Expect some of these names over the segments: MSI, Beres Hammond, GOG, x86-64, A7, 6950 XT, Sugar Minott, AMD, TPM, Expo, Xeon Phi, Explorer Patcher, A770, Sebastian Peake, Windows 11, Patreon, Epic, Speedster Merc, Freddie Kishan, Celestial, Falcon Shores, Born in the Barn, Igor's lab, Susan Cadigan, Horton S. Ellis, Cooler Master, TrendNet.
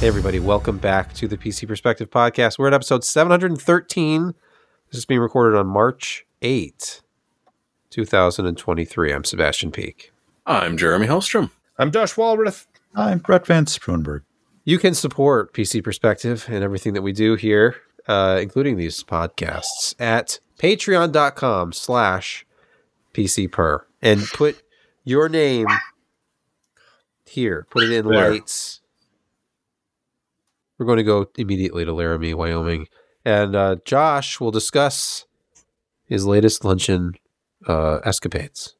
Hey everybody, welcome back to the PC Perspective podcast. We're at episode 713. This is being recorded on March 8, 2023. I'm Sebastian Peake. I'm Jeremy Hellstrom. I'm Josh Walrath. I'm Brett Van Spoonberg. You can support PC Perspective and everything that we do here, including these podcasts, at patreon.com/PCPer. And put your name here. Put it in there. Lights. We're going to go immediately to Laramie, Wyoming. And Josh will discuss his latest luncheon escapades.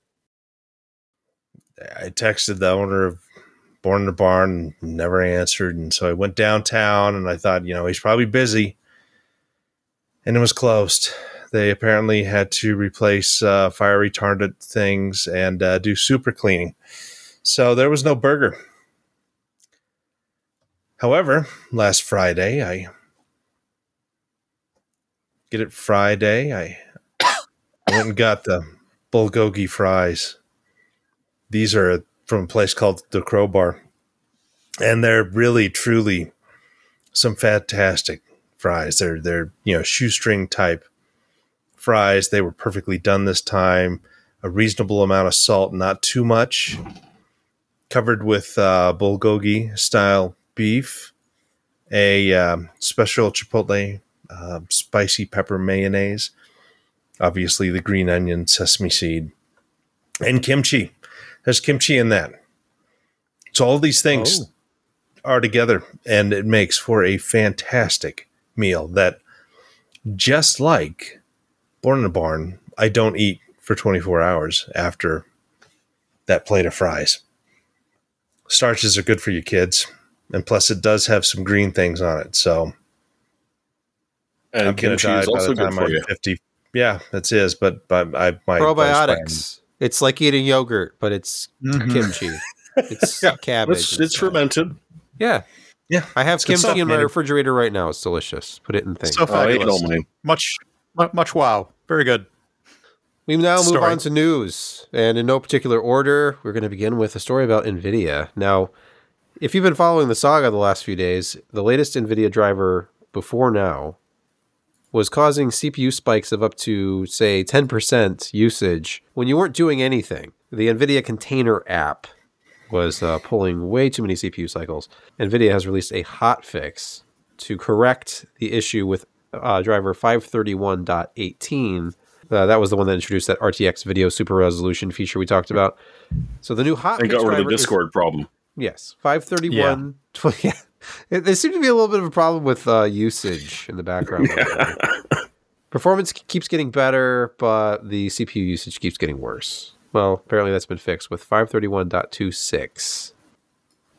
I texted the owner of Born in the Barn, never answered. And so I went downtown and I thought, you know, he's probably busy. And it was closed. They apparently had to replace fire retardant things and do super cleaning. So there was no burger. However, last Friday, I went and got the bulgogi fries. These are from a place called the Crowbar. And they're really, truly some fantastic fries. They're you know, shoestring type fries. They were perfectly done this time. A reasonable amount of salt, not too much. Covered with bulgogi style beef, a special chipotle, spicy pepper mayonnaise, obviously the green onion, sesame seed, and kimchi. There's kimchi in that. So all these things are together, and it makes for a fantastic meal that, just like Born in a Barn, I don't eat for 24 hours after that plate of fries. Starches are good for you, kids. And plus, it does have some green things on it. So, and I'm kimchi is also good for you. 50. Yeah, that is. But I might probiotics. It's like eating yogurt, but it's kimchi. It's cabbage. It's fermented. Yeah, yeah. I have kimchi in my refrigerator right now. It's delicious. Put it in things. So fabulous. Much. Wow. Very good. We now move on to news, and in no particular order. We're going to begin with a story about NVIDIA now. If you've been following the saga the last few days, the latest NVIDIA driver before now was causing CPU spikes of up to, say, 10% usage when you weren't doing anything. The NVIDIA container app was pulling way too many CPU cycles. NVIDIA has released a hotfix to correct the issue with driver 531.18. That was the one that introduced that RTX video super resolution feature we talked about. So the new hotfix got rid of the Discord problem. Yes, 531. Yeah. There seemed to be a little bit of a problem with usage in the background. Yeah. Performance keeps getting better, but the CPU usage keeps getting worse. Well, apparently that's been fixed with 531.26.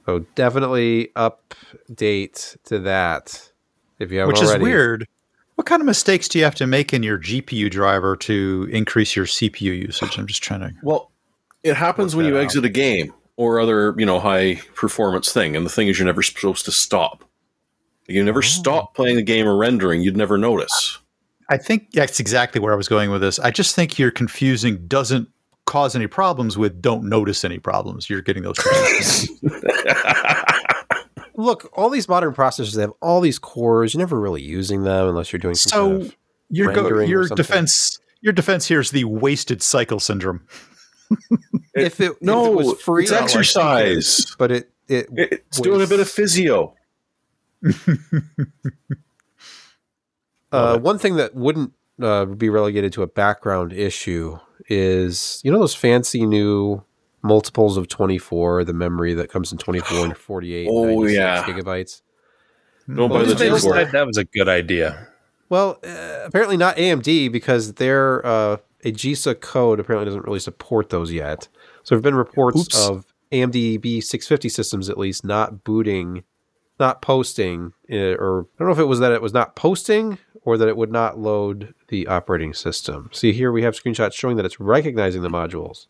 So definitely update to that if you haven't already. Which is weird. What kind of mistakes do you have to make in your GPU driver to increase your CPU usage? I'm just trying to... Well, it happens when you exit a game. Or other, you know, high performance thing. And the thing is, you're never supposed to stop. You never stop playing the game or rendering. You'd never notice. I think that's exactly where I was going with this. I just think you're confusing doesn't cause any problems with don't notice any problems. You're getting those. Look, all these modern processors, they have all these cores. You're never really using them unless you're doing some kind of rendering or something. Your defense here is the wasted cycle syndrome. If it was free, it's exercise, like, but it's doing a bit of physio. One thing that wouldn't be relegated to a background issue is, you know, those fancy new multiples of 24, the memory that comes in 24 and 48, 96 gigabytes. That was a good idea. Well, apparently not AMD, because they're... a GISA code apparently doesn't really support those yet. So there have been reports of AMD B650 systems, at least, not booting, not posting, or I don't know if it was that it was not posting or that it would not load the operating system. See, here we have screenshots showing that it's recognizing the modules,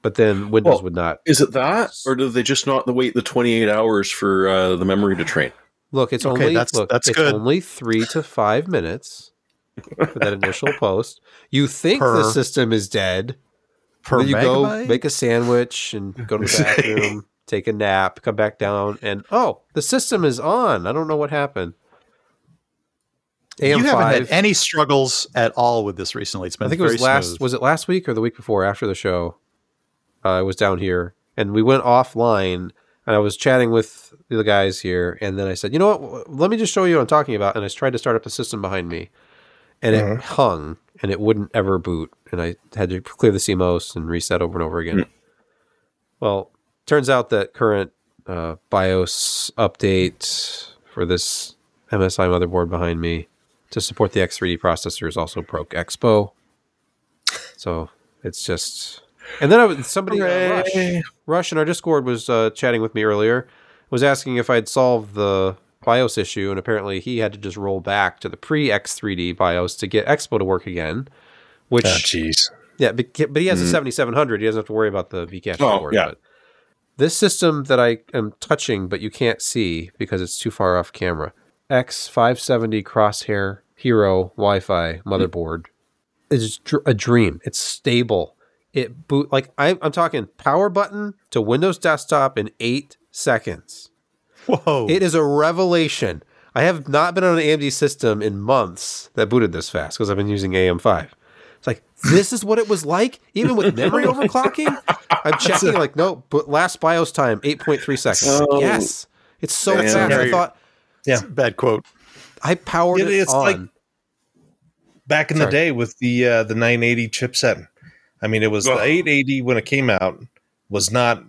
but then Windows would not. Is it that, or do they just not wait the 28 hours for the memory to train? Look, it's only 3 to 5 minutes. For that initial post, you think the system is dead. You go make a sandwich and go to the bathroom, take a nap, come back down, and oh, the system is on. I don't know what happened. AM5, you haven't had any struggles at all with this recently. It's been I think it was smooth. Was it last week or the week before after the show? I was down here and we went offline and I was chatting with the guys here. And then I said, you know what? Let me just show you what I'm talking about. And I tried to start up the system behind me and it hung and it wouldn't ever boot. And I had to clear the CMOS and reset over and over again. Well, turns out that current BIOS update for this MSI motherboard behind me to support the X3D processors also broke Expo. So it's just... And then somebody, Rush in our Discord was chatting with me earlier, was asking if I'd solved the BIOS issue, and apparently he had to just roll back to the pre-X3D BIOS to get Expo to work again, which... Oh, jeez. Yeah, but he has a 7700. He doesn't have to worry about the VCache board. Yeah. But this system that I am touching, but you can't see because it's too far off camera, X570 Crosshair Hero Wi-Fi motherboard is a dream. It's stable. It boot like I'm talking power button to Windows desktop in 8 seconds. Whoa. It is a revelation. I have not been on an AMD system in months that booted this fast because I've been using AM5. It's like, this is what it was like, even with memory overclocking. I'm checking like, no, but last BIOS time, 8.3 seconds. So, yes. It's so fast. I thought, yeah, bad quote. I powered it on. Like back in the day with the 980 chipset. I mean, it was the 880 when it came out was not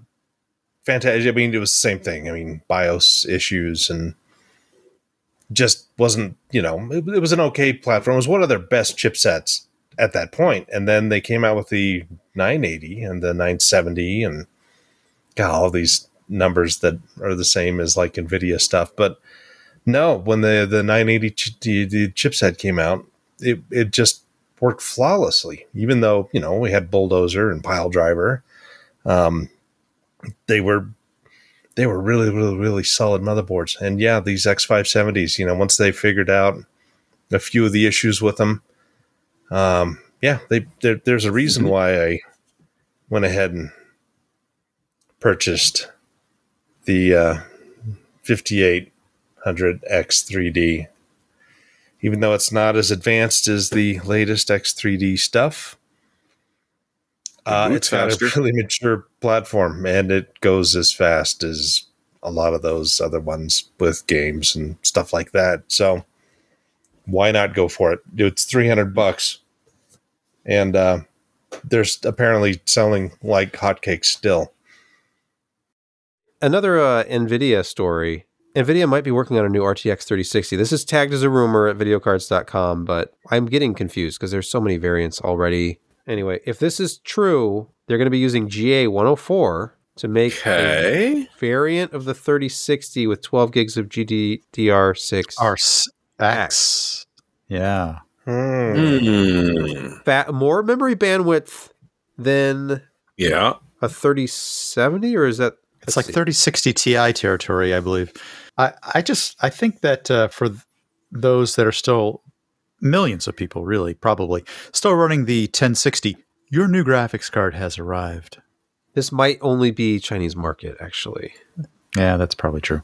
fantastic. I mean, it was the same thing. I mean, BIOS issues and just wasn't, you know, it was an okay platform. It was one of their best chipsets at that point. And then they came out with the 980 and the 970 and got all these numbers that are the same as like NVIDIA stuff. But no, when the 980 chipset came out, it just worked flawlessly, even though, you know, we had Bulldozer and Pile Driver. They were really, really, really solid motherboards. And yeah, these X570s, you know, once they figured out a few of the issues with them, there's a reason why I went ahead and purchased the 5800 X3D. Even though it's not as advanced as the latest X3D stuff, it's got a really mature platform, and it goes as fast as a lot of those other ones with games and stuff like that. So why not go for it? It's $300, and they're apparently selling like hotcakes still. Another NVIDIA story. NVIDIA might be working on a new RTX 3060. This is tagged as a rumor at videocards.com, but I'm getting confused because there's so many variants already. Anyway, if this is true, they're going to be using GA104 to make a variant of the 3060 with 12 gigs of GDDR6 X. Yeah. More memory bandwidth than a 3070, or is that... It's like 3060 Ti territory, I believe. I think that for those that are still, millions of people really probably still running the 1060, your new graphics card has arrived. This might only be Chinese market, actually. Yeah, that's probably true.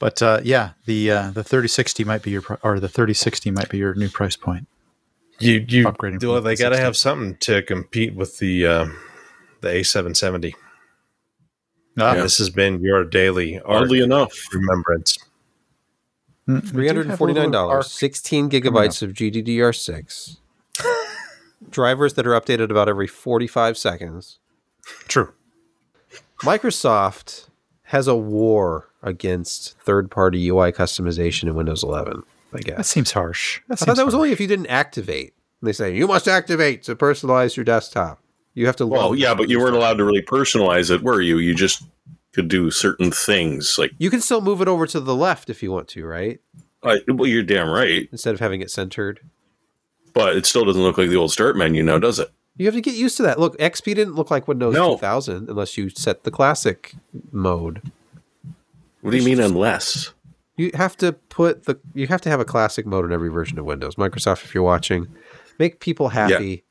But the 3060 might be your new price point. You upgrading. Well, they got to have something to compete with the A770. This has been your daily, oddly enough, remembrance. $349, 16 gigabytes of GDDR6, drivers that are updated about every 45 seconds. True. Microsoft has a war against third-party UI customization in Windows 11, I guess. That seems harsh. I thought that was only if you didn't activate. They say, you must activate to personalize your desktop. You have to. Well, yeah, but you weren't allowed to really personalize it, were you? You just could do certain things. Like you can still move it over to the left if you want to, right? Well, you're damn right. Instead of having it centered. But it still doesn't look like the old start menu now, does it? You have to get used to that. Look, XP didn't look like Windows 2000 unless you set the classic mode. What do you mean unless? You have to you have to have a classic mode in every version of Windows. Microsoft, if you're watching, make people happy. Yeah.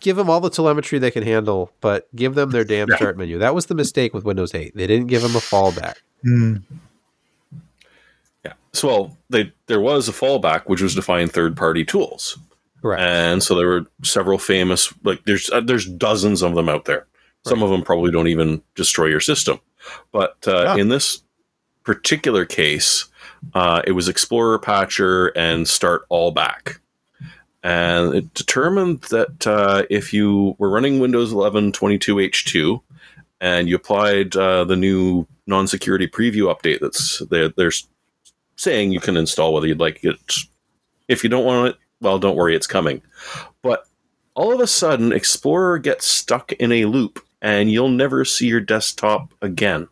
give them all the telemetry they can handle, but give them their damn chart menu. That was the mistake with Windows 8. They didn't give them a fallback. Yeah. So, well, there was a fallback, which was to find third-party tools. Correct. And so there were several famous, like there's dozens of them out there. Some of them probably don't even destroy your system. But in this particular case, it was Explorer Patcher and Start All Back. And it determined that if you were running Windows 11 22H2 and you applied the new non-security preview update that's there, they're saying you can install whether you'd like it. If you don't want it, well, don't worry, it's coming. But all of a sudden, Explorer gets stuck in a loop and you'll never see your desktop again.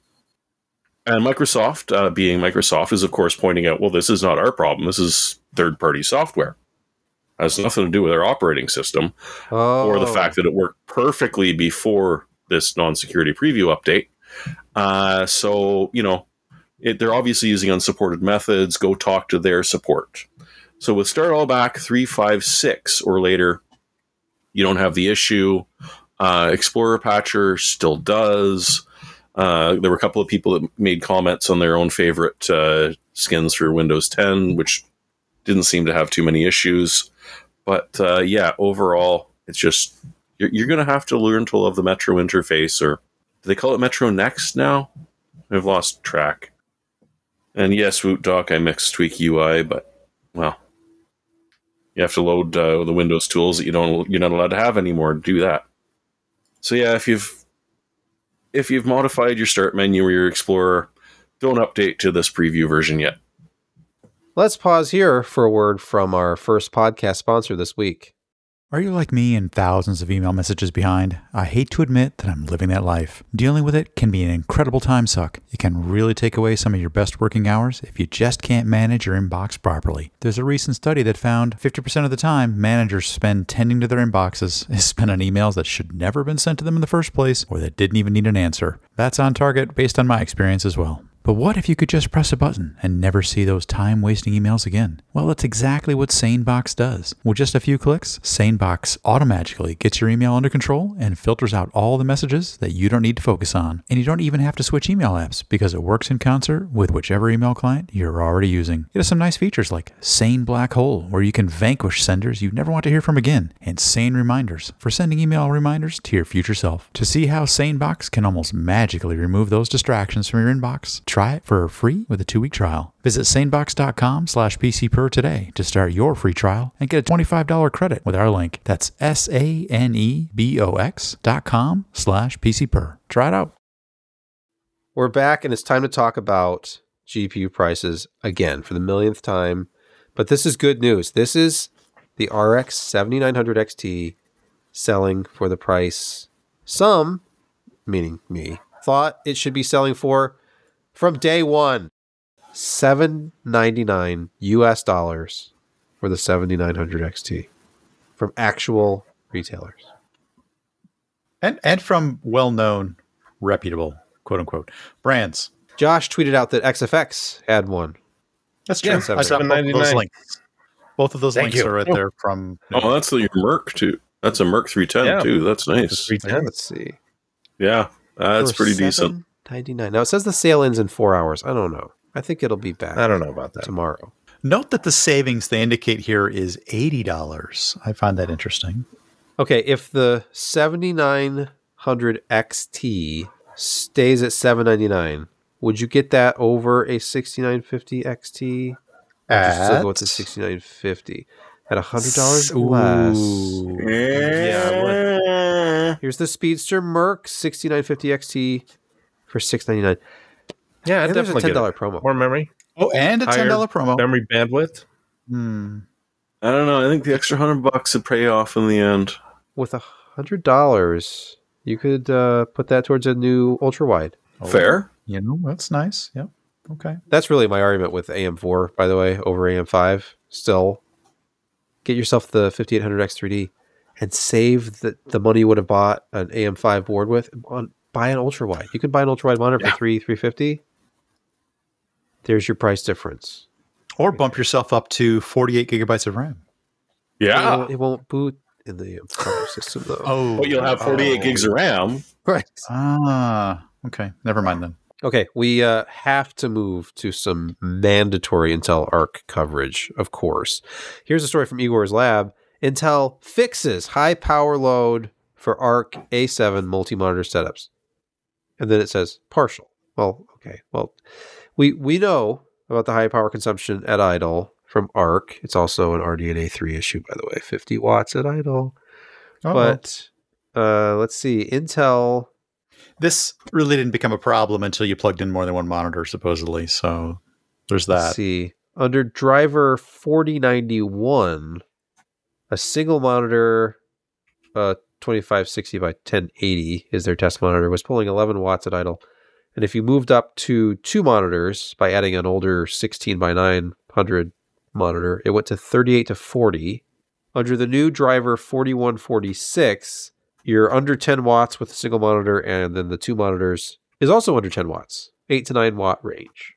And Microsoft, being Microsoft, is of course pointing out, well, this is not our problem. This is third-party software. Has nothing to do with our operating system or the fact that it worked perfectly before this non-security preview update. So, you know, they're obviously using unsupported methods. Go talk to their support. So with Start All Back 3.5.6 or later, you don't have the issue. Explorer Patcher still does. There were a couple of people that made comments on their own favorite skins for Windows 10, which didn't seem to have too many issues. But yeah, overall, it's just you're going to have to learn to love the Metro interface, or do they call it Metro Next now? I've lost track. And yes, WootDoc, I mixed Tweak UI, but well, you have to load the Windows tools that you're not allowed to have anymore to do that. So yeah, if you've modified your start menu or your Explorer, don't update to this preview version yet. Let's pause here for a word from our first podcast sponsor this week. Are you like me and thousands of email messages behind? I hate to admit that I'm living that life. Dealing with it can be an incredible time suck. It can really take away some of your best working hours if you just can't manage your inbox properly. There's a recent study that found 50% of the time managers spend tending to their inboxes is spent on emails that should never have been sent to them in the first place or that didn't even need an answer. That's on target based on my experience as well. But what if you could just press a button and never see those time-wasting emails again? Well, that's exactly what SaneBox does. With just a few clicks, SaneBox automatically gets your email under control and filters out all the messages that you don't need to focus on. And you don't even have to switch email apps because it works in concert with whichever email client you're already using. It has some nice features like Sane Black Hole, where you can vanquish senders you never want to hear from again, and Sane Reminders for sending email reminders to your future self. To see how SaneBox can almost magically remove those distractions from your inbox, try it for free with a 2-week trial. Visit sanebox.com/PCPer today to start your free trial and get a $25 credit with our link. That's sanebox.com/PCPer. Try it out. We're back, and it's time to talk about GPU prices again for the millionth time. But this is good news. This is the RX 7900 XT selling for the price some, meaning me, thought it should be selling for from day one, $799 US dollars for the 7900 XT from actual retailers. And from well-known, reputable, quote-unquote, brands. Josh tweeted out that XFX had one. That's true. Yeah, I saw both of those links. Both of those links are right there from... Oh, that's the Merc, too. That's a Merc 310, too. That's nice. Let's see. Yeah, that's pretty decent. 99. Now it says the sale ends in 4 hours. I don't know. I think it'll be back. I don't know about that. Tomorrow. Note that the savings they indicate here is $80. I find that interesting. Okay, if the 7900 XT stays at $799, would you get that over a 6950 XT? I'd still go with the 6950 at $100 less. Yeah. Here's the Speedster Merc 6950 XT. For $6.99. Yeah, I'd definitely get $10 promo. More memory. Oh, and a $10 promo. Memory bandwidth. I don't know. I think the extra $100 would pay off in the end. With $100, you could put that towards a new ultra wide. Fair. You know, that's nice. Yep. Okay. That's really my argument with AM4, by the way, over AM5. Still, get yourself the 5800 X3D and save the money you would have bought an AM5 board with on. Buy an ultra-wide. You can buy an ultra-wide monitor for $350. There's your price difference. Or bump yourself up to 48 gigabytes of RAM. Yeah. It won't boot. in the prior system, though. Oh, but you'll have 48 gigs of RAM. Right. Ah, okay. Never mind then. Okay, we have to move to some mandatory Intel Arc coverage, of course. Here's a story from Igor's lab. Intel fixes high power load for Arc A7 multi-monitor setups. And then it says partial. Well, okay. Well, we know about the high power consumption at idle from Arc. It's also an RDNA3 issue, by the way, 50 watts at idle. Uh-oh. But let's see. Intel... This really didn't become a problem until you plugged in more than one monitor, supposedly. So there's that. Let's see. Under driver 4091, a single monitor 2560 by 1080 is their test monitor, was pulling 11 watts at idle. And if you moved up to two monitors by adding an older 16 by 900 monitor, it went to 38 to 40. Under the new driver 4146, you're under 10 watts with a single monitor, and then the two monitors is also under 10 watts, 8 to 9 watt range.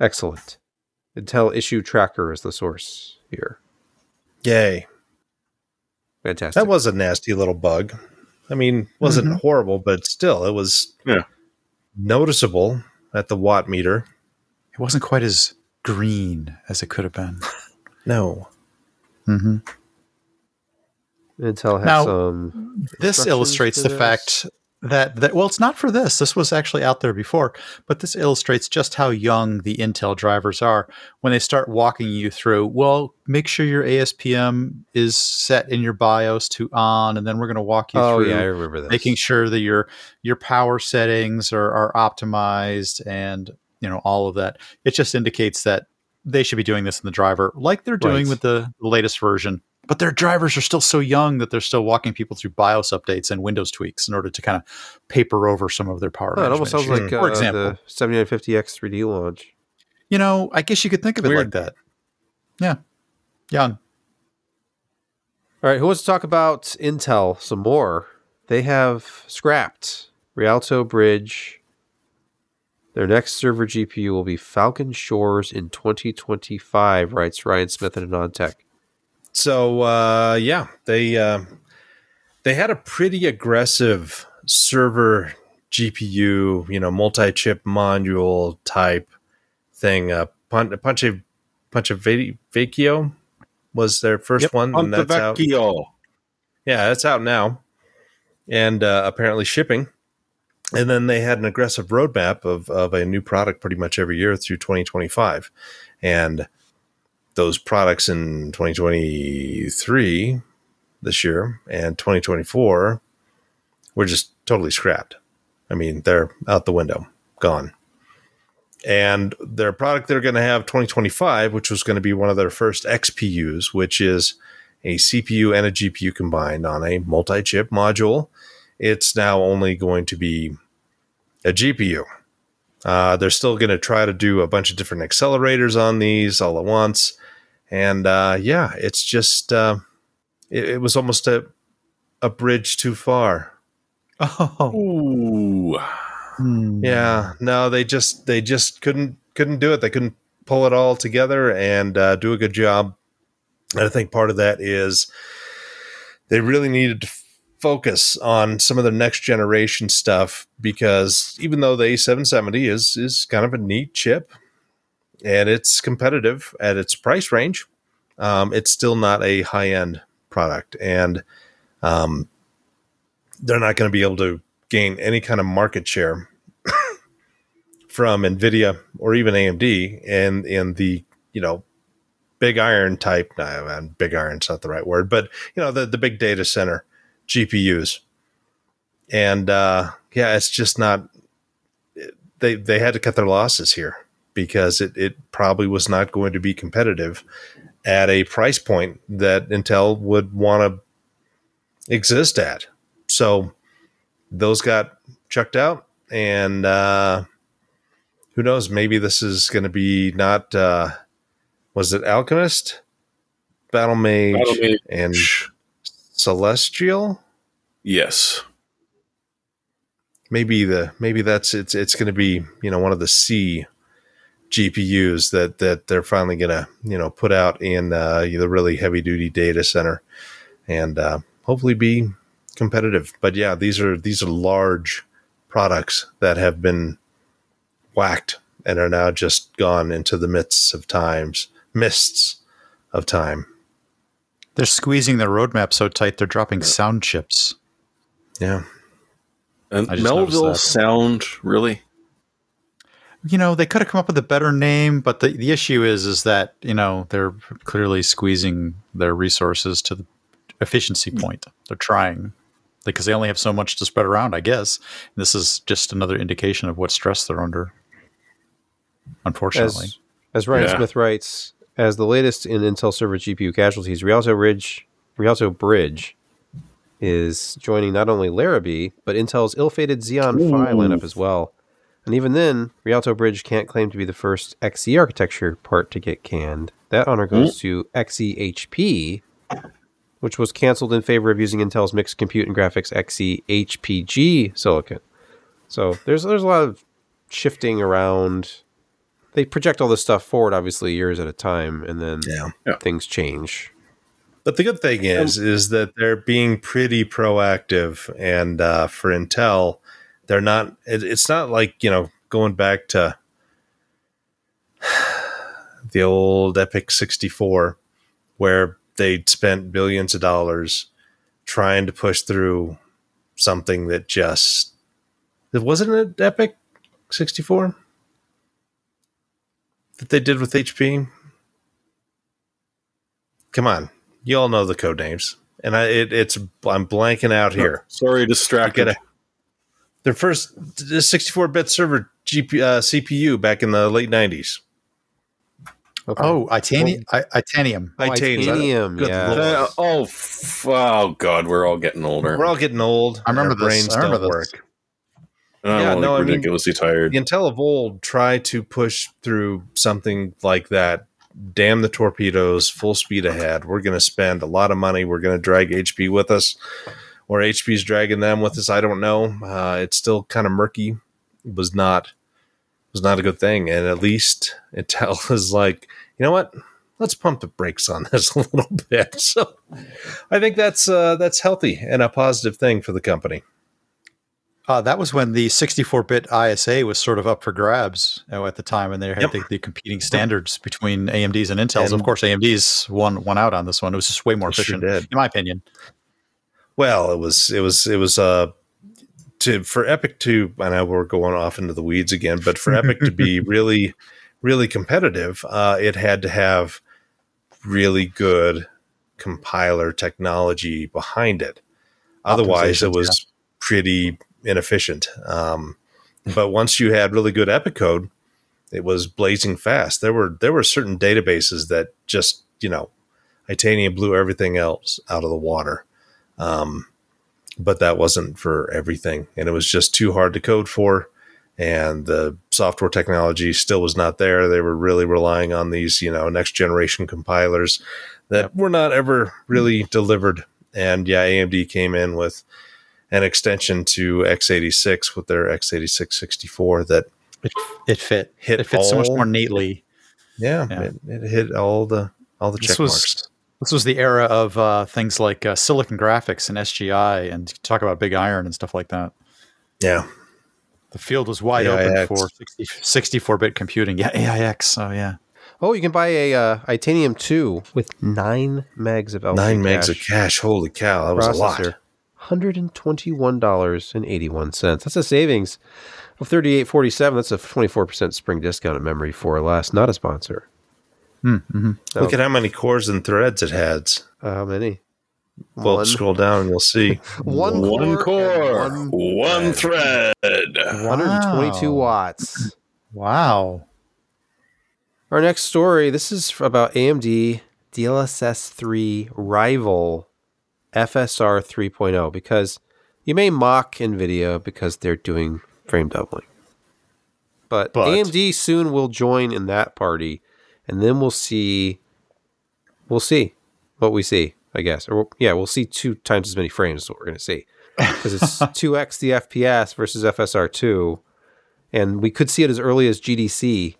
Excellent. Intel Issue Tracker is the source here. Yay. Fantastic. That was a nasty little bug. I mean, it wasn't horrible, but still, it was noticeable at the watt meter. It wasn't quite as green as it could have been. No. Mm-hmm. Intel has now, some. This illustrates the fact that well, it's not for this. This was actually out there before, but this illustrates just how young the Intel drivers are when they start walking you through. Well, make sure your ASPM is set in your BIOS to on, and then we're going to walk you through. Oh yeah, I remember this. Making sure that your power settings are optimized, and you know all of that. It just indicates that they should be doing this in the driver, like they're doing with the latest version. But their drivers are still so young that they're still walking people through BIOS updates and Windows tweaks in order to kind of paper over some of their power. Oh, it almost sounds like, for example, the 7950 XT launch. You know, I guess you could think of it like that. Yeah. Young. All right. Who wants to talk about Intel some more? They have scrapped Rialto Bridge. Their next server GPU will be Falcon Shores in 2025, writes Ryan Smith at Anontech. So, they had a pretty aggressive server GPU, you know, multi-chip module type thing. Ponte Vecchio was their first one. And that's out. Yeah, that's out now. And apparently shipping. And then they had an aggressive roadmap of a new product pretty much every year through 2025. And... those products in 2023 this year and 2024 were just totally scrapped. I mean, they're out the window, gone. And their product they're going to have 2025, which was going to be one of their first XPUs, which is a CPU and a GPU combined on a multi-chip module. It's now only going to be a GPU. They're still going to try to do a bunch of different accelerators on these all at once. And it's just, it was almost a bridge too far. Oh, ooh. Yeah, no, they just couldn't do it. They couldn't pull it all together and do a good job. And I think part of that is they really needed to focus on some of the next generation stuff, because even though the A770 is kind of a neat chip and it's competitive at its price range, it's still not a high-end product, and they're not going to be able to gain any kind of market share from NVIDIA or even AMD in the, you know, big iron type. No, big iron's not the right word, but you know, the big data center GPUs. And it's just not, they had to cut their losses here, because it probably was not going to be competitive at a price point that Intel would want to exist at. So those got chucked out, and who knows, maybe this is going to be not, was it Alchemist, Battle Mage. And Celestial? Yes. Maybe that's it's going to be, you know, one of the C GPUs that they're finally going to, you know, put out in the really heavy duty data center, and hopefully be competitive. But yeah, these are large products that have been whacked and are now just gone into the mists of time. They're squeezing their roadmap so tight they're dropping sound chips. Yeah. And Melville Sound, really? You know, they could have come up with a better name, but the issue is that, you know, they're clearly squeezing their resources to the efficiency point. They're trying because they only have so much to spread around, I guess. And this is just another indication of what stress they're under, unfortunately. As Ryan Smith writes, as the latest in Intel server GPU casualties, Rialto Bridge is joining not only Larrabee, but Intel's ill-fated Xeon Phi lineup as well. And even then, Rialto Bridge can't claim to be the first XE architecture part to get canned. That honor goes to XEHP, which was canceled in favor of using Intel's mixed compute and graphics XEHPG silicon. So there's a lot of shifting around. They project all this stuff forward, obviously, years at a time, and then things change. But the good thing is that they're being pretty proactive, and for Intel, they're not. It's not like, you know, going back to the old Epic 64, where they'd spent billions of dollars trying to push through something that just wasn't an Epic 64 that they did with HP. Come on. You all know the code names, and I'm blanking out here. Sorry, distracted. Their first 64-bit server CPU back in the late 90s. Okay. Oh, Itanium. Itanium. Yeah. Oh, God, we're all getting older. I remember this. Brains don't work. I'm ridiculously tired. Intel of old tried to push through something like that. Damn the torpedoes, full speed ahead. We're going to spend a lot of money. We're going to drag HP with us, or HP's dragging them with us. I don't know. It's still kind of murky. It was not a good thing. And at least Intel is like, you know what? Let's pump the brakes on this a little bit. So I think that's healthy and a positive thing for the company. That was when the 64-bit ISA was sort of up for grabs at the time, and they had the competing standards between AMD's and Intel's. And of course, AMD's won out on this one. It was just way more efficient, in my opinion. Well, it was for Epic to, I know we're going off into the weeds again, but for Epic to be really, really competitive, it had to have really good compiler technology behind it. Otherwise, it was pretty inefficient. But once you had really good Epic code, it was blazing fast. There were certain databases that just, you know, Itanium blew everything else out of the water. But that wasn't for everything. And it was just too hard to code for. And the software technology still was not there. They were really relying on these, you know, next generation compilers that were not ever really delivered. And AMD came in with an extension to x86 with their x86 64 that it fit so much more neatly. It hit all the check marks. This was the era of things like Silicon Graphics and SGI, and talk about Big Iron and stuff like that. Yeah, the field was wide open for 64-bit computing. Yeah, AIX. Oh yeah. Oh, you can buy a Itanium 2 with 9 megs of LP. 9 megs of cache. Holy cow, that was a lot. $121.81. That's a savings of $38.47. That's a 24% spring discount at memory for last. Not a sponsor. Mm-hmm. Look at how many cores and threads it has. How many? Well, scroll down and you'll see. One core, one thread. 122 watts. Wow. Our next story. This is about AMD DLSS3 rival FSR 3.0, because you may mock NVIDIA because they're doing frame doubling. But AMD soon will join in that party, and then we'll see what we see, I guess. Or we'll see 2 times as many frames is what we're going to see, because it's 2x the FPS versus FSR 2, and we could see it as early as GDC,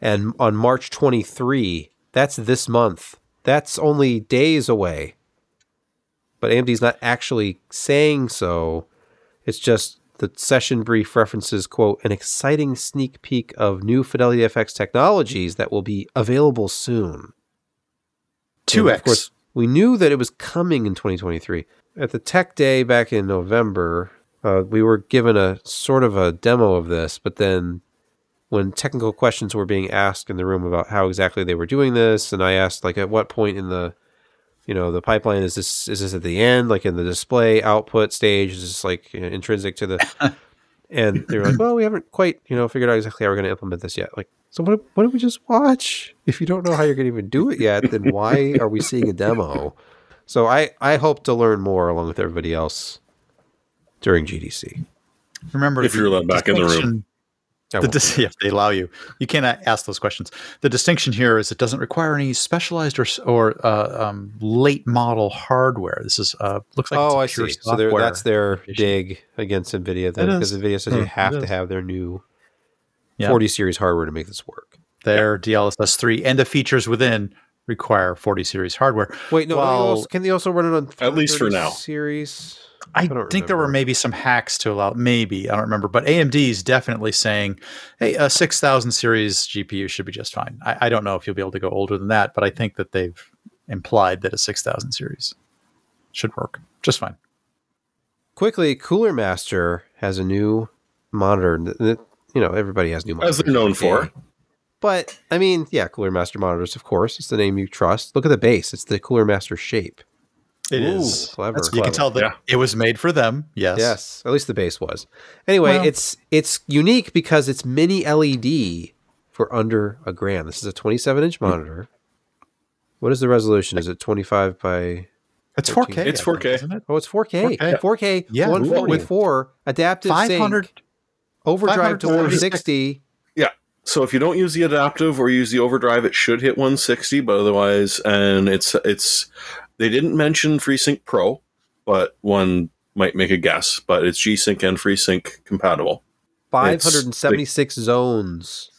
and on March 23, that's this month. That's only days away. but AMD's not actually saying so. It's just the session brief references, quote, an exciting sneak peek of new Fidelity FX technologies that will be available soon. 2X. Of course, we knew that it was coming in 2023. At the tech day back in November, we were given a sort of a demo of this, but then when technical questions were being asked in the room about how exactly they were doing this, and I asked, like, at what point in the, you know, the pipeline is this at the end, like in the display output stage, is this like, you know, intrinsic to the, and they were like, well, we haven't quite, you know, figured out exactly how we're going to implement this yet. Like, so what did we just watch? If you don't know how you're going to even do it yet, then why are we seeing a demo? So I hope to learn more along with everybody else during GDC. Remember, if you're allowed back in the room. If they allow you, you cannot ask those questions. The distinction here is it doesn't require any specialized or late model hardware. This is looks like it's pure software. So that's their dig against NVIDIA then, because NVIDIA says you have to have their new 40 series hardware to make this work. Their DLSS3 and the features within require 40 series hardware. Wait, no, can they also run it on at least for now series? I think there were maybe some hacks to allow, maybe, I don't remember, but AMD is definitely saying, hey, a 6000 series GPU should be just fine. I don't know if you'll be able to go older than that, but I think that they've implied that a 6000 series should work just fine. Quickly, Cooler Master has a new monitor. You know, everybody has new monitors. As they're known for. But, I mean, yeah, Cooler Master monitors, of course. It's the name you trust. Look at the base. It's the Cooler Master shape. It is clever. You can tell that it was made for them. Yes. Yes. At least the base was. Anyway, it's unique because it's mini LED for under $1,000. This is a 27-inch monitor. What is the resolution? Is it 25 by? It's 4K. It's 4K, isn't it? Oh, it's 4K. 4K. Yeah. 140 with 4 adaptive 500 sync, overdrive to 160. Yeah. So if you don't use the adaptive or use the overdrive, it should hit 160. But otherwise, and it's. They didn't mention FreeSync Pro, but one might make a guess. But it's G-Sync and FreeSync compatible. 576 zones.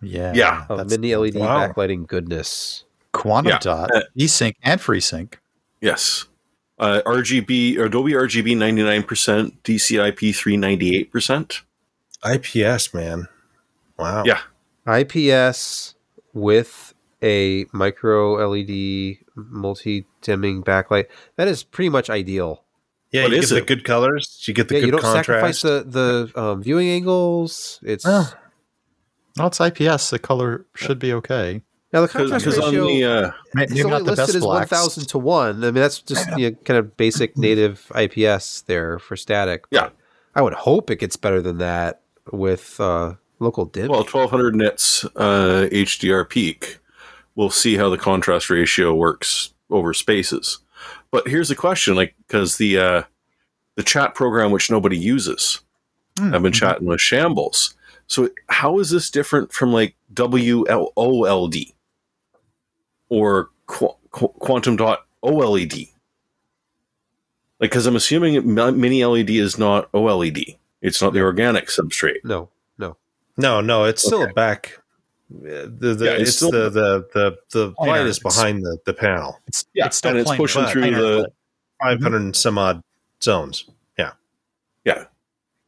Yeah. Of mini LED backlighting goodness. Quantum dot, G-Sync and FreeSync. Yes. RGB, Adobe RGB 99%, DCI-P3 98%. IPS, man. Wow. Yeah. IPS with a micro LED multi-dimming backlight. That is pretty much ideal. Yeah, you get the good colors. You get the good contrast. You don't sacrifice the viewing angles. It's IPS. The color should be okay. Now, the contrast ratio is only listed as 1,000 to 1. I mean, that's just kind of basic native IPS there for static. Yeah. I would hope it gets better than that with local dimming. Well, 1,200 nits HDR peak. We'll see how the contrast ratio works over spaces. But here's the question, like, because the chat program, which nobody uses, I've been chatting with Shambles. So how is this different from like WLOLD or Quantum dot OLED? Like, because I'm assuming mini LED is not OLED. It's not the organic substrate. No. It's still a back. The light is behind the panel. It's still, and it's pushing through the 500 and some odd zones. Yeah,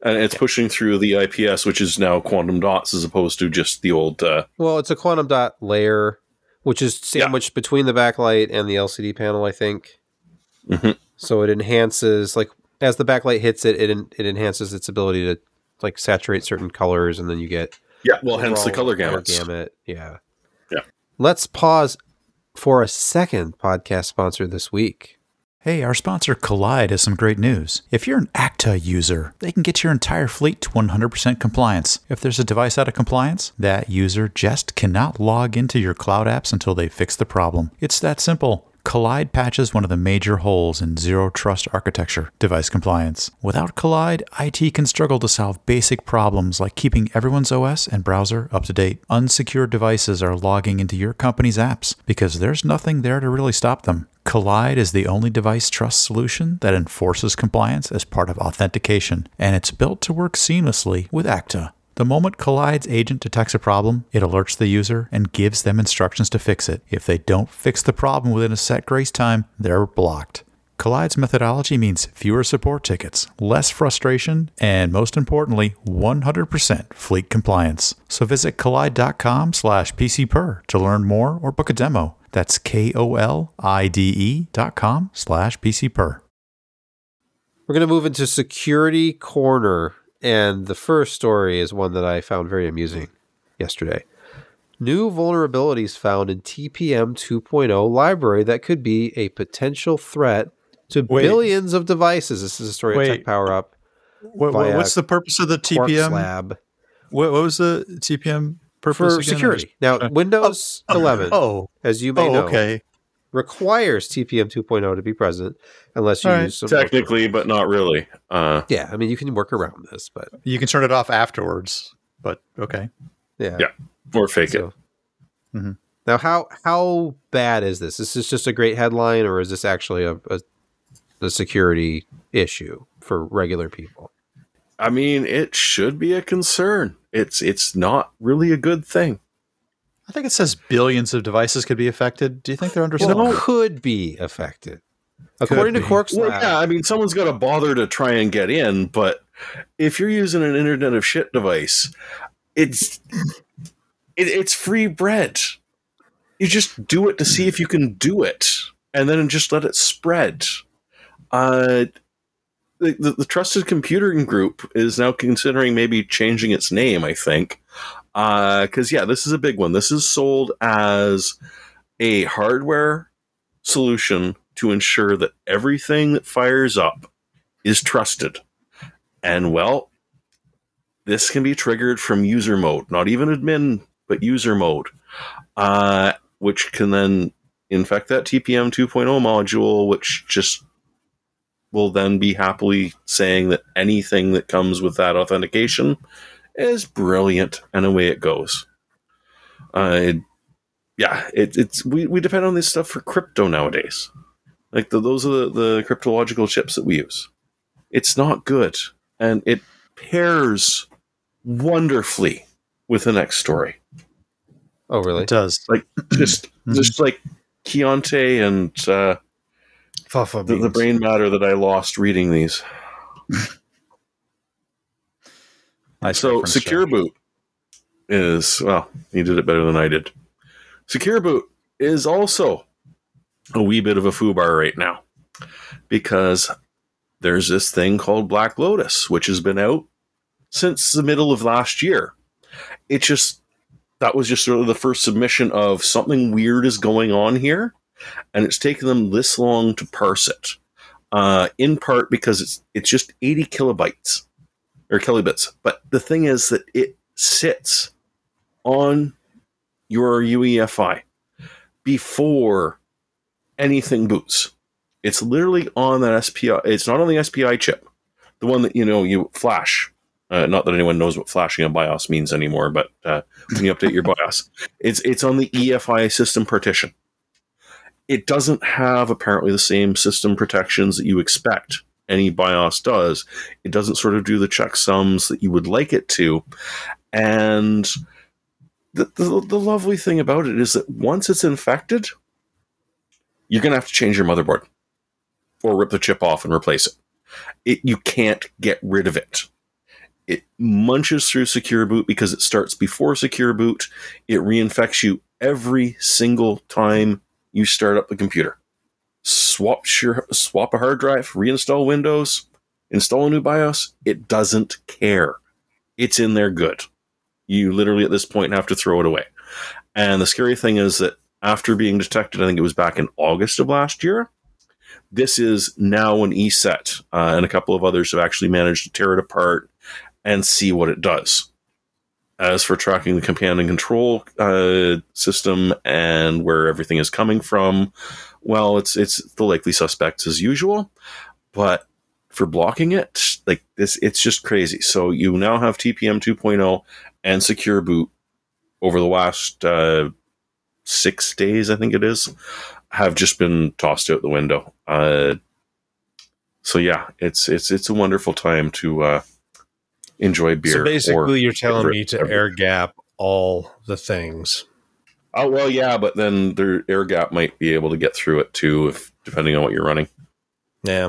and it's pushing through the IPS, which is now quantum dots as opposed to just the old. Well, it's a quantum dot layer, which is sandwiched between the backlight and the LCD panel, I think. Mm-hmm. So it enhances, like, as the backlight hits it, it enhances its ability to, like, saturate certain colors, and then you get. Yeah, well, hence the color gamut. Yeah. Let's pause for a second. Podcast sponsor this week. Hey, our sponsor Collide has some great news. If you're an Okta user, they can get your entire fleet to 100% compliance. If there's a device out of compliance, that user just cannot log into your cloud apps until they fix the problem. It's that simple. Collide patches one of the major holes in zero trust architecture, device compliance. Without Collide, IT can struggle to solve basic problems like keeping everyone's OS and browser up to date. Unsecured devices are logging into your company's apps because there's nothing there to really stop them. Collide is the only device trust solution that enforces compliance as part of authentication, and it's built to work seamlessly with Okta. The moment Collide's agent detects a problem, it alerts the user and gives them instructions to fix it. If they don't fix the problem within a set grace time, they're blocked. Collide's methodology means fewer support tickets, less frustration, and most importantly, 100% fleet compliance. So visit collide.com/PCPer to learn more or book a demo. That's KOLIDE.com/PCPer. We're going to move into Security Corner, and the first story is one that I found very amusing yesterday. New vulnerabilities found in TPM 2.0 library that could be a potential threat to billions of devices. This is a story of Tech Power Up. What's the purpose of the TPM? Lab. What was the TPM purpose for again? Security? Now, Windows 11, as you may know, requires TPM 2.0 to be present unless you use some technically, but not really. Yeah, I mean, you can work around this, but you can turn it off afterwards. But yeah. Or fake it. Mm-hmm. Now, how bad is this? Is this just a great headline, or is this actually a security issue for regular people? I mean, it should be a concern. It's not really a good thing. I think it says billions of devices could be affected. Do you think they're understandable? Well, could be affected. According to Quark's lab. Yeah, I mean, someone's got to bother to try and get in, but if you're using an Internet of Shit device, it's free bread. You just do it to see if you can do it, and then just let it spread. The Trusted Computing Group is now considering maybe changing its name, I think. Because, this is a big one. This is sold as a hardware solution to ensure that everything that fires up is trusted. And, this can be triggered from user mode, not even admin, but user mode, which can then infect that TPM 2.0 module, which just will then be happily saying that anything that comes with that authentication is brilliant, and away it goes. We depend on this stuff for crypto nowadays. Like those are the cryptological chips that we use. It's not good, and it pairs wonderfully with the next story. Oh, really? It does. Like just like Keontae and the brain matter that I lost reading these. So Secure Boot is he did it better than I did. Secure Boot is also a wee bit of a foobar right now because there's this thing called Black Lotus, which has been out since the middle of last year. That was just sort of the first submission of something weird is going on here, and it's taken them this long to parse it. In part because it's just 80 kilobytes or kilobits. But the thing is that it sits on your UEFI before anything boots. It's literally on that SPI. It's not on the SPI chip, the one that, you flash. Not that anyone knows what flashing a BIOS means anymore, but when you update your BIOS, it's on the EFI system partition. It doesn't have apparently the same system protections that you expect any BIOS does. It doesn't sort of do the checksums that you would like it to. And the lovely thing about it is that once it's infected, you're going to have to change your motherboard or rip the chip off and replace it. You can't get rid of it. It munches through Secure Boot because it starts before Secure Boot. It reinfects you every single time you start up the computer. Swap a hard drive, reinstall Windows, install a new BIOS. It doesn't care. It's in there good. You literally at this point have to throw it away. And the scary thing is that after being detected, I think it was back in August of last year, this is now an ESET, and a couple of others have actually managed to tear it apart and see what it does. As for tracking the command and control system and where everything is coming from, it's the likely suspects as usual. But for blocking it, like this, it's just crazy. So you now have TPM 2.0 and Secure Boot over the last 6 days, I think it is, have just been tossed out the window. It's a wonderful time to enjoy beer. So basically, you're telling me to air gap all the things. Oh, well, yeah, but then their air gap might be able to get through it too, depending on what you're running. Yeah.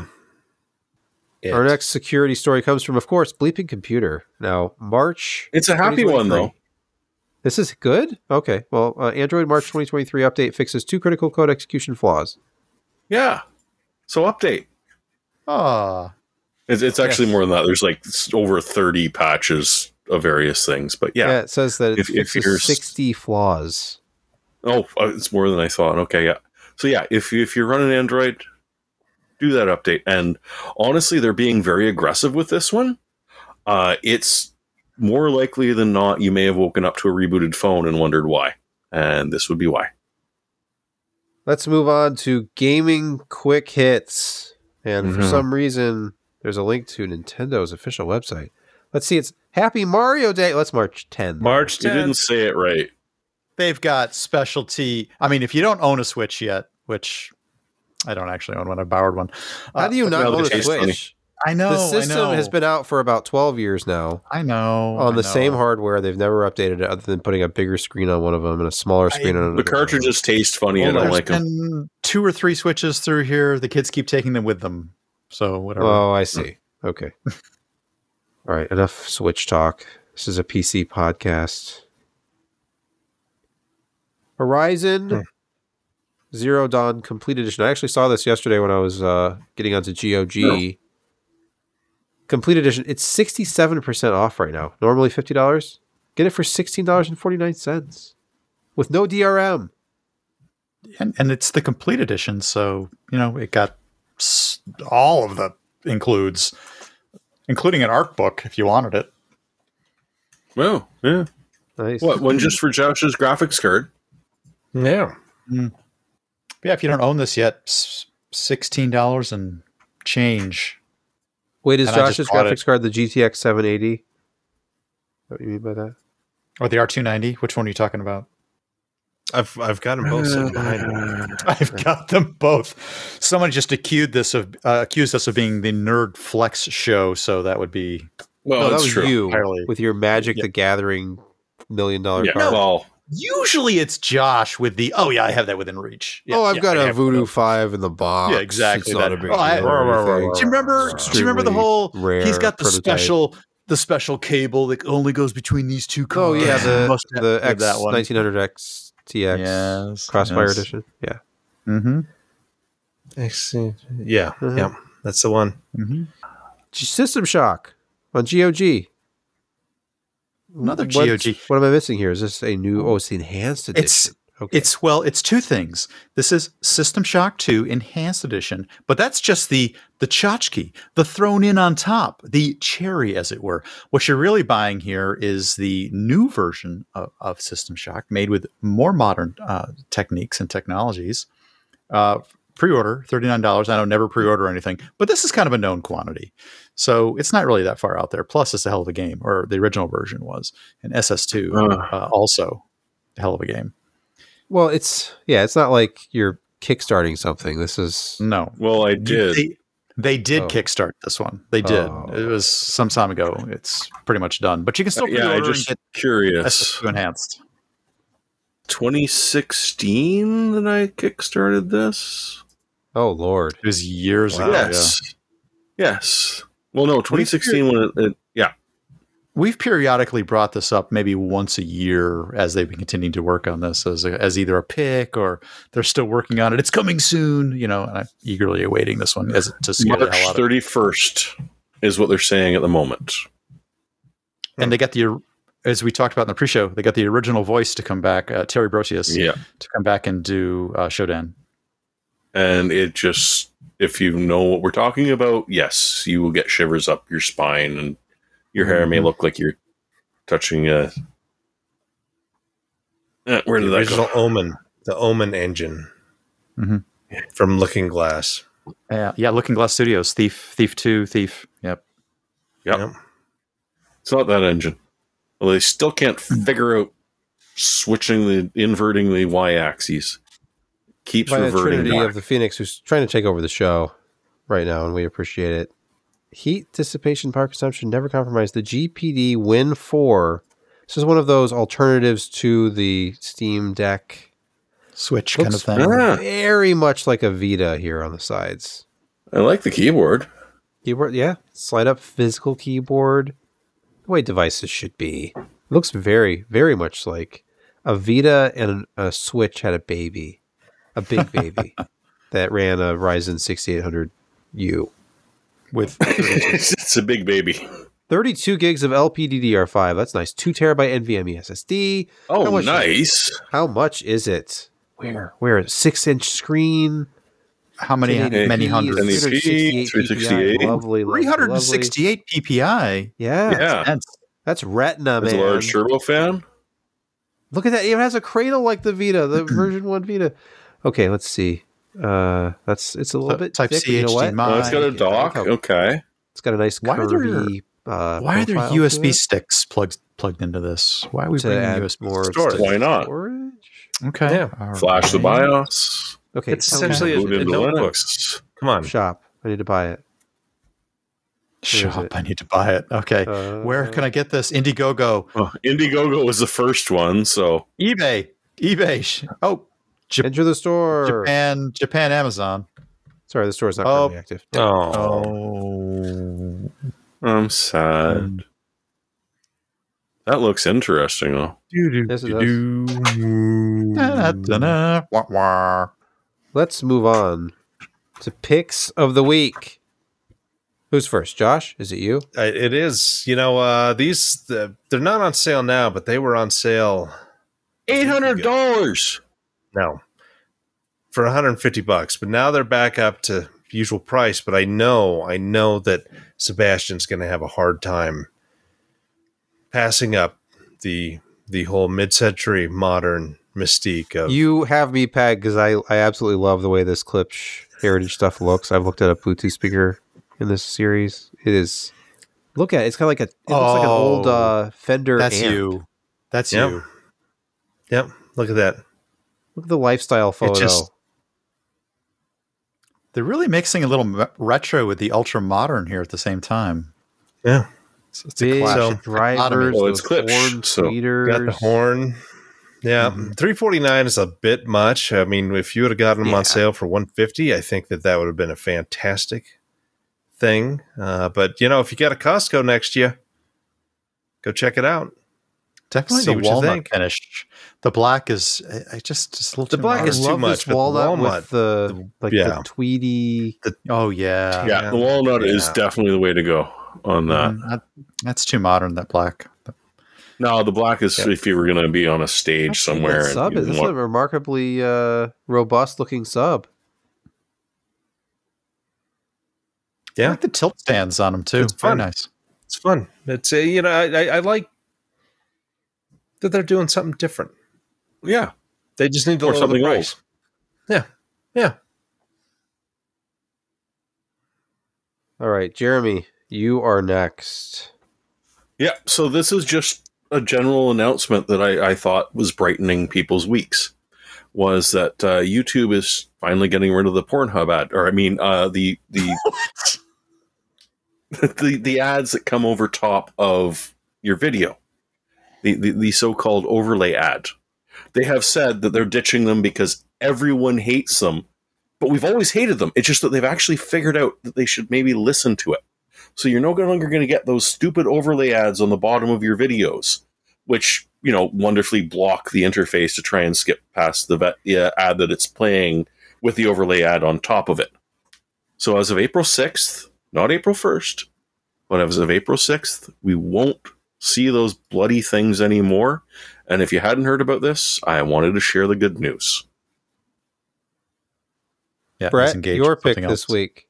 Our next security story comes from, of course, Bleeping Computer. Now, March... It's a happy one, though. This is good? Okay. Well, Android March 2023 update fixes 2 critical code execution flaws. Yeah. So, update. Ah. It's actually more than that. There's like over 30 patches of various things, but yeah. Yeah, it says that it fixes 60 flaws. Oh, it's more than I thought. Okay, yeah. So, yeah, if you're running Android... do that update. And honestly, they're being very aggressive with this one. It's more likely than not you may have woken up to a rebooted phone and wondered why. And this would be why. Let's move on to gaming quick hits. And for some reason, there's a link to Nintendo's official website. Let's see. It's Happy Mario Day. Let's March 10th. March 10th. You didn't say it right. They've got specialty. I mean, if you don't own a Switch yet, which... I don't actually own one. I borrowed one. How do you not own a Switch? I know. The system has been out for about 12 years now. I know. On the same hardware. They've never updated it other than putting a bigger screen on one of them and a smaller screen on another. The cartridges taste funny. I don't like them. 2 or 3 Switches through here. The kids keep taking them with them. So whatever. Oh, I see. Okay. All right. Enough Switch talk. This is a PC podcast. Horizon... Zero Dawn Complete Edition. I actually saw this yesterday when I was getting onto GOG. No. Complete Edition. It's 67% off right now. Normally $50. Get it for $16.49 with no DRM. And it's the Complete Edition, so you know it got all of the includes, including an art book if you wanted it. Well, yeah. Nice. What, one just for Josh's graphics card? Yeah. Mm. But yeah, if you don't own this yet, $16 and change. Wait, is Josh's graphics card the GTX 780? What do you mean by that? Or the R290? Which one are you talking about? I've got them both. I've got them both. Someone just accused us of being the Nerd Flex show, so that would be well, no, that was true. You entirely. With your Magic the Gathering $1 million card. No. Usually it's Josh with the, oh yeah, I have that within reach. Yeah, I've got a Voodoo 5 in the box. Yeah, exactly. It's not a big deal. Do you remember the whole, he's got the prototype. special cable that only goes between these two cards. Oh yeah, the X1900X TX Crossfire Edition. Yeah. Mm-hmm. Yeah. That's the one. Mm-hmm. System Shock on GOG. Another GOG. What am I missing here? Is this a new? Oh, it's the enhanced edition. It's two things. This is System Shock 2 Enhanced Edition, but that's just the tchotchke, the thrown in on top, the cherry, as it were. What you're really buying here is the new version of System Shock, made with more modern techniques and technologies. Pre-order $39. I don't never pre-order anything, but this is kind of a known quantity, so it's not really that far out there. Plus, it's a hell of a game, or the original version was, and SS2 also a hell of a game. Well, it's not like you're kickstarting something. This is no. Well, I did. They did kickstart this one. They did. Oh. It was some time ago. It's pretty much done, but you can still pre-order. I'm just curious. SS2 enhanced. 2016 that I kickstarted this. Oh, Lord. It was years ago. Yes. Yeah. Yes. Well, no, 2016 when it. We've periodically brought this up maybe once a year as they've been continuing to work on this as either a pick or they're still working on it. It's coming soon, and I'm eagerly awaiting this one. March 31st is what they're saying at the moment. And they got the... As we talked about in the pre-show, they got the original voice to come back, Terry Brosius, to come back and do Shodan. And it just, if you know what we're talking about, yes, you will get shivers up your spine and your hair may look like you're touching a... where did that original go? Omen. The Omen engine from Looking Glass. Yeah, Looking Glass Studios. Thief 2, Thief. Yep. It's not that engine. Well, they still can't figure out inverting the y-axis. Keeps reverting. Trinity of the Phoenix, who's trying to take over the show right now, and we appreciate it. Heat dissipation power consumption never compromised. The GPD Win 4. This is one of those alternatives to the Steam Deck Switch kind of thing. Very much like a Vita here on the sides. I like the keyboard. Keyboard, yeah. Slide up physical keyboard. The way devices should be. It looks very, very much like a Vita and a Switch had a baby. A big baby that ran a Ryzen 6800U. With it's a big baby. 32 gigs of LPDDR5. That's nice. 2 terabyte NVMe SSD. Oh, how nice. How much is it? Where? 6-inch screen. How many hundreds? 368. 368. Lovely, 368 PPI. Yeah. That's retina, that's man. A large turbo fan. Look at that. It has a cradle like the Vita, the version 1 Vita. Okay, let's see. It's a little bit type thick. You know what? Oh, it's got a dock. Okay. It's got a nice curvy. Why are there USB sticks plugged into this? Why are we bringing USB more storage? Why not? Storage? Okay. Yeah. Right. Flash the BIOS. Okay. It's essentially a notebook. Come on. Shop. I need to buy it. Okay. Where can I get this? Indiegogo. Oh, Indiegogo was the first one, so eBay. Oh. Enter the store. Japan Amazon. Sorry, the store's not currently active. Oh. I'm sad. That looks interesting, though. Yes, it does. Let's move on to picks of the week. Who's first? Josh? Is it you? It is. You know, these, they're not on sale now, but they were on sale. $800! No, for $150, but now they're back up to usual price. But I know that Sebastian's going to have a hard time passing up the whole mid-century modern mystique of. You have me pegged because I absolutely love the way this Klipsch heritage stuff looks. I've looked at a Bluetooth speaker in this series. It is it's kind of like looks like an old Fender. That's amp. You. That's yep. you. Yep. Look at that. Look at the lifestyle photo. They're really mixing a little retro with the ultra modern here at the same time. Yeah, so it's a clash of drivers. Well, it's Klipsch, so got the horn. Yeah, $349 is a bit much. I mean, if you would have gotten them on sale for $150, I think that would have been a fantastic thing. But you know, if you got a Costco next year, go check it out. Definitely the walnut finish. The black is just a little too much. The black is too much. The walnut with the tweedy. The walnut is definitely the way to go on that. That's too modern, that black. No, the black is if you were going to be on a stage somewhere. This is a remarkably robust looking sub. Yeah. I like the tilt stands on them too. It's very nice. It's fun. It's I like that they're doing something different. Yeah. They just need to lower the price. Yeah. Yeah. All right, Jeremy, you are next. Yeah. So this is just a general announcement that I thought was brightening people's weeks, was that YouTube is finally getting rid of the Pornhub ad, or I mean the ads that come over top of your video. The so-called overlay ad. They have said that they're ditching them because everyone hates them, but we've always hated them. It's just that they've actually figured out that they should maybe listen to it. So you're no longer going to get those stupid overlay ads on the bottom of your videos, which, you know, wonderfully block the interface to try and skip past the ad that it's playing with the overlay ad on top of it. So as of April 6th, not April 1st, but as of April 6th, we won't see those bloody things anymore. And if you hadn't heard about this, I wanted to share the good news. Yeah, Brett, your pick this week.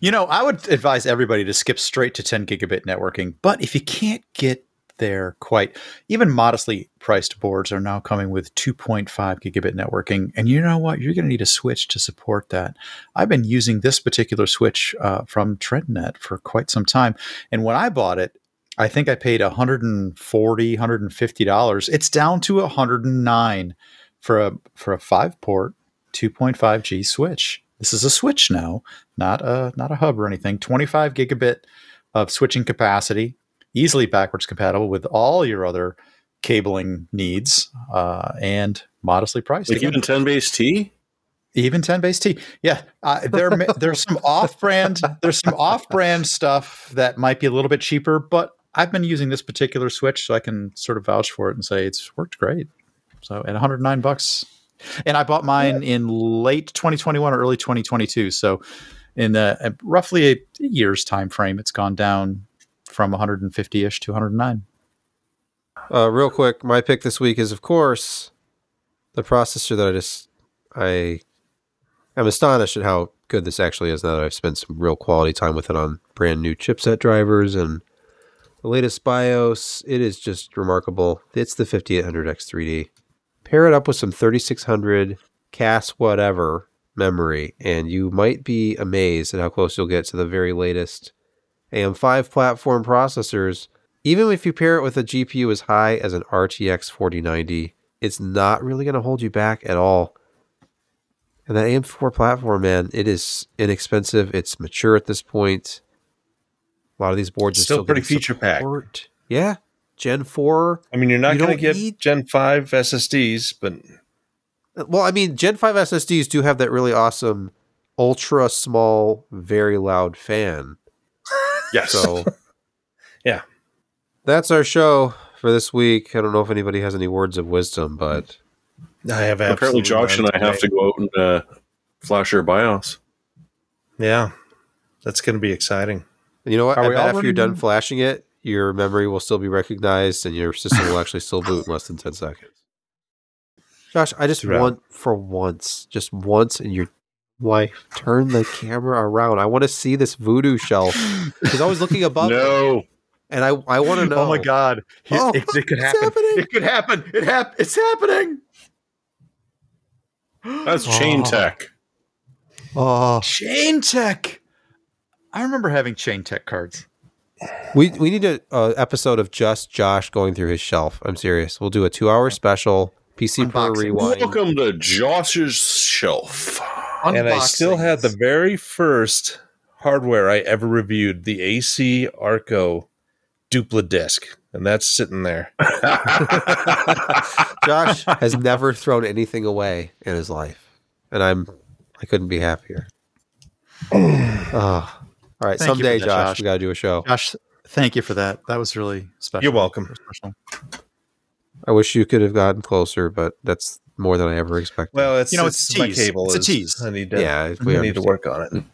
You know, I would advise everybody to skip straight to 10 gigabit networking. But if you can't get there quite, even modestly priced boards are now coming with 2.5 gigabit networking. And you know what? You're going to need a switch to support that. I've been using this particular switch from TrendNet for quite some time. And when I bought it, I think I paid $140, $150. It's down to $109 for a 5-port 2.5G switch. This is a switch now, not a hub or anything. 25 gigabit of switching capacity. Easily backwards compatible with all your other cabling needs, and modestly priced. Like even 10 base T? Even 10-base T, yeah. There's some off-brand stuff that might be a little bit cheaper, but I've been using this particular switch, so I can sort of vouch for it and say it's worked great. So at $109, and I bought mine in late 2021 or early 2022. So in roughly a year's time frame, it's gone down from 150-ish to 109. Real quick, my pick this week is, of course, the processor that I'm astonished at how good this actually is now that I've spent some real quality time with it on brand new chipset drivers and the latest BIOS. It is just remarkable. It's the 5800 X3D. Pair it up with some 3600 CAS whatever memory, and you might be amazed at how close you'll get to the very latest AM5 platform processors. Even if you pair it with a GPU as high as an RTX 4090, it's not really going to hold you back at all. And that AM4 platform, man, it is inexpensive. It's mature at this point. A lot of these boards are still pretty feature packed. Yeah. Gen 4. I mean, you're not going to get Gen 5 SSDs, but... Well, I mean, Gen 5 SSDs do have that really awesome, ultra-small, very loud fan. Yes. So, yeah. That's our show for this week. I don't know if anybody has any words of wisdom, but... I have apparently Josh and I have to go out and flash our BIOS. Yeah, that's going to be exciting. And you know what? After you're done flashing it, your memory will still be recognized, and your system will actually still boot in less than 10 seconds. Josh, I just want, for once, just once in your life, turn the camera around. I want to see this voodoo shelf. He's always looking above. No. It. And I want to know. Oh my God! It could happen. It could happen. It's happening. That's chain tech. Oh, chain tech! I remember having chain tech cards. We need an episode of just Josh going through his shelf. I'm serious. We'll do a 2-hour special. PC Pro Rewind. Welcome to Josh's shelf. Unboxing. And I still had the very first hardware I ever reviewed, the AC Arco Dupla Disc. And that's sitting there. Josh has never thrown anything away in his life. And I couldn't be happier. Oh. All right. Someday, Josh, we got to do a show. Josh, thank you for that. That was really special. You're welcome. I wish you could have gotten closer, but that's more than I ever expected. Well, it's a tease. I need to work on it.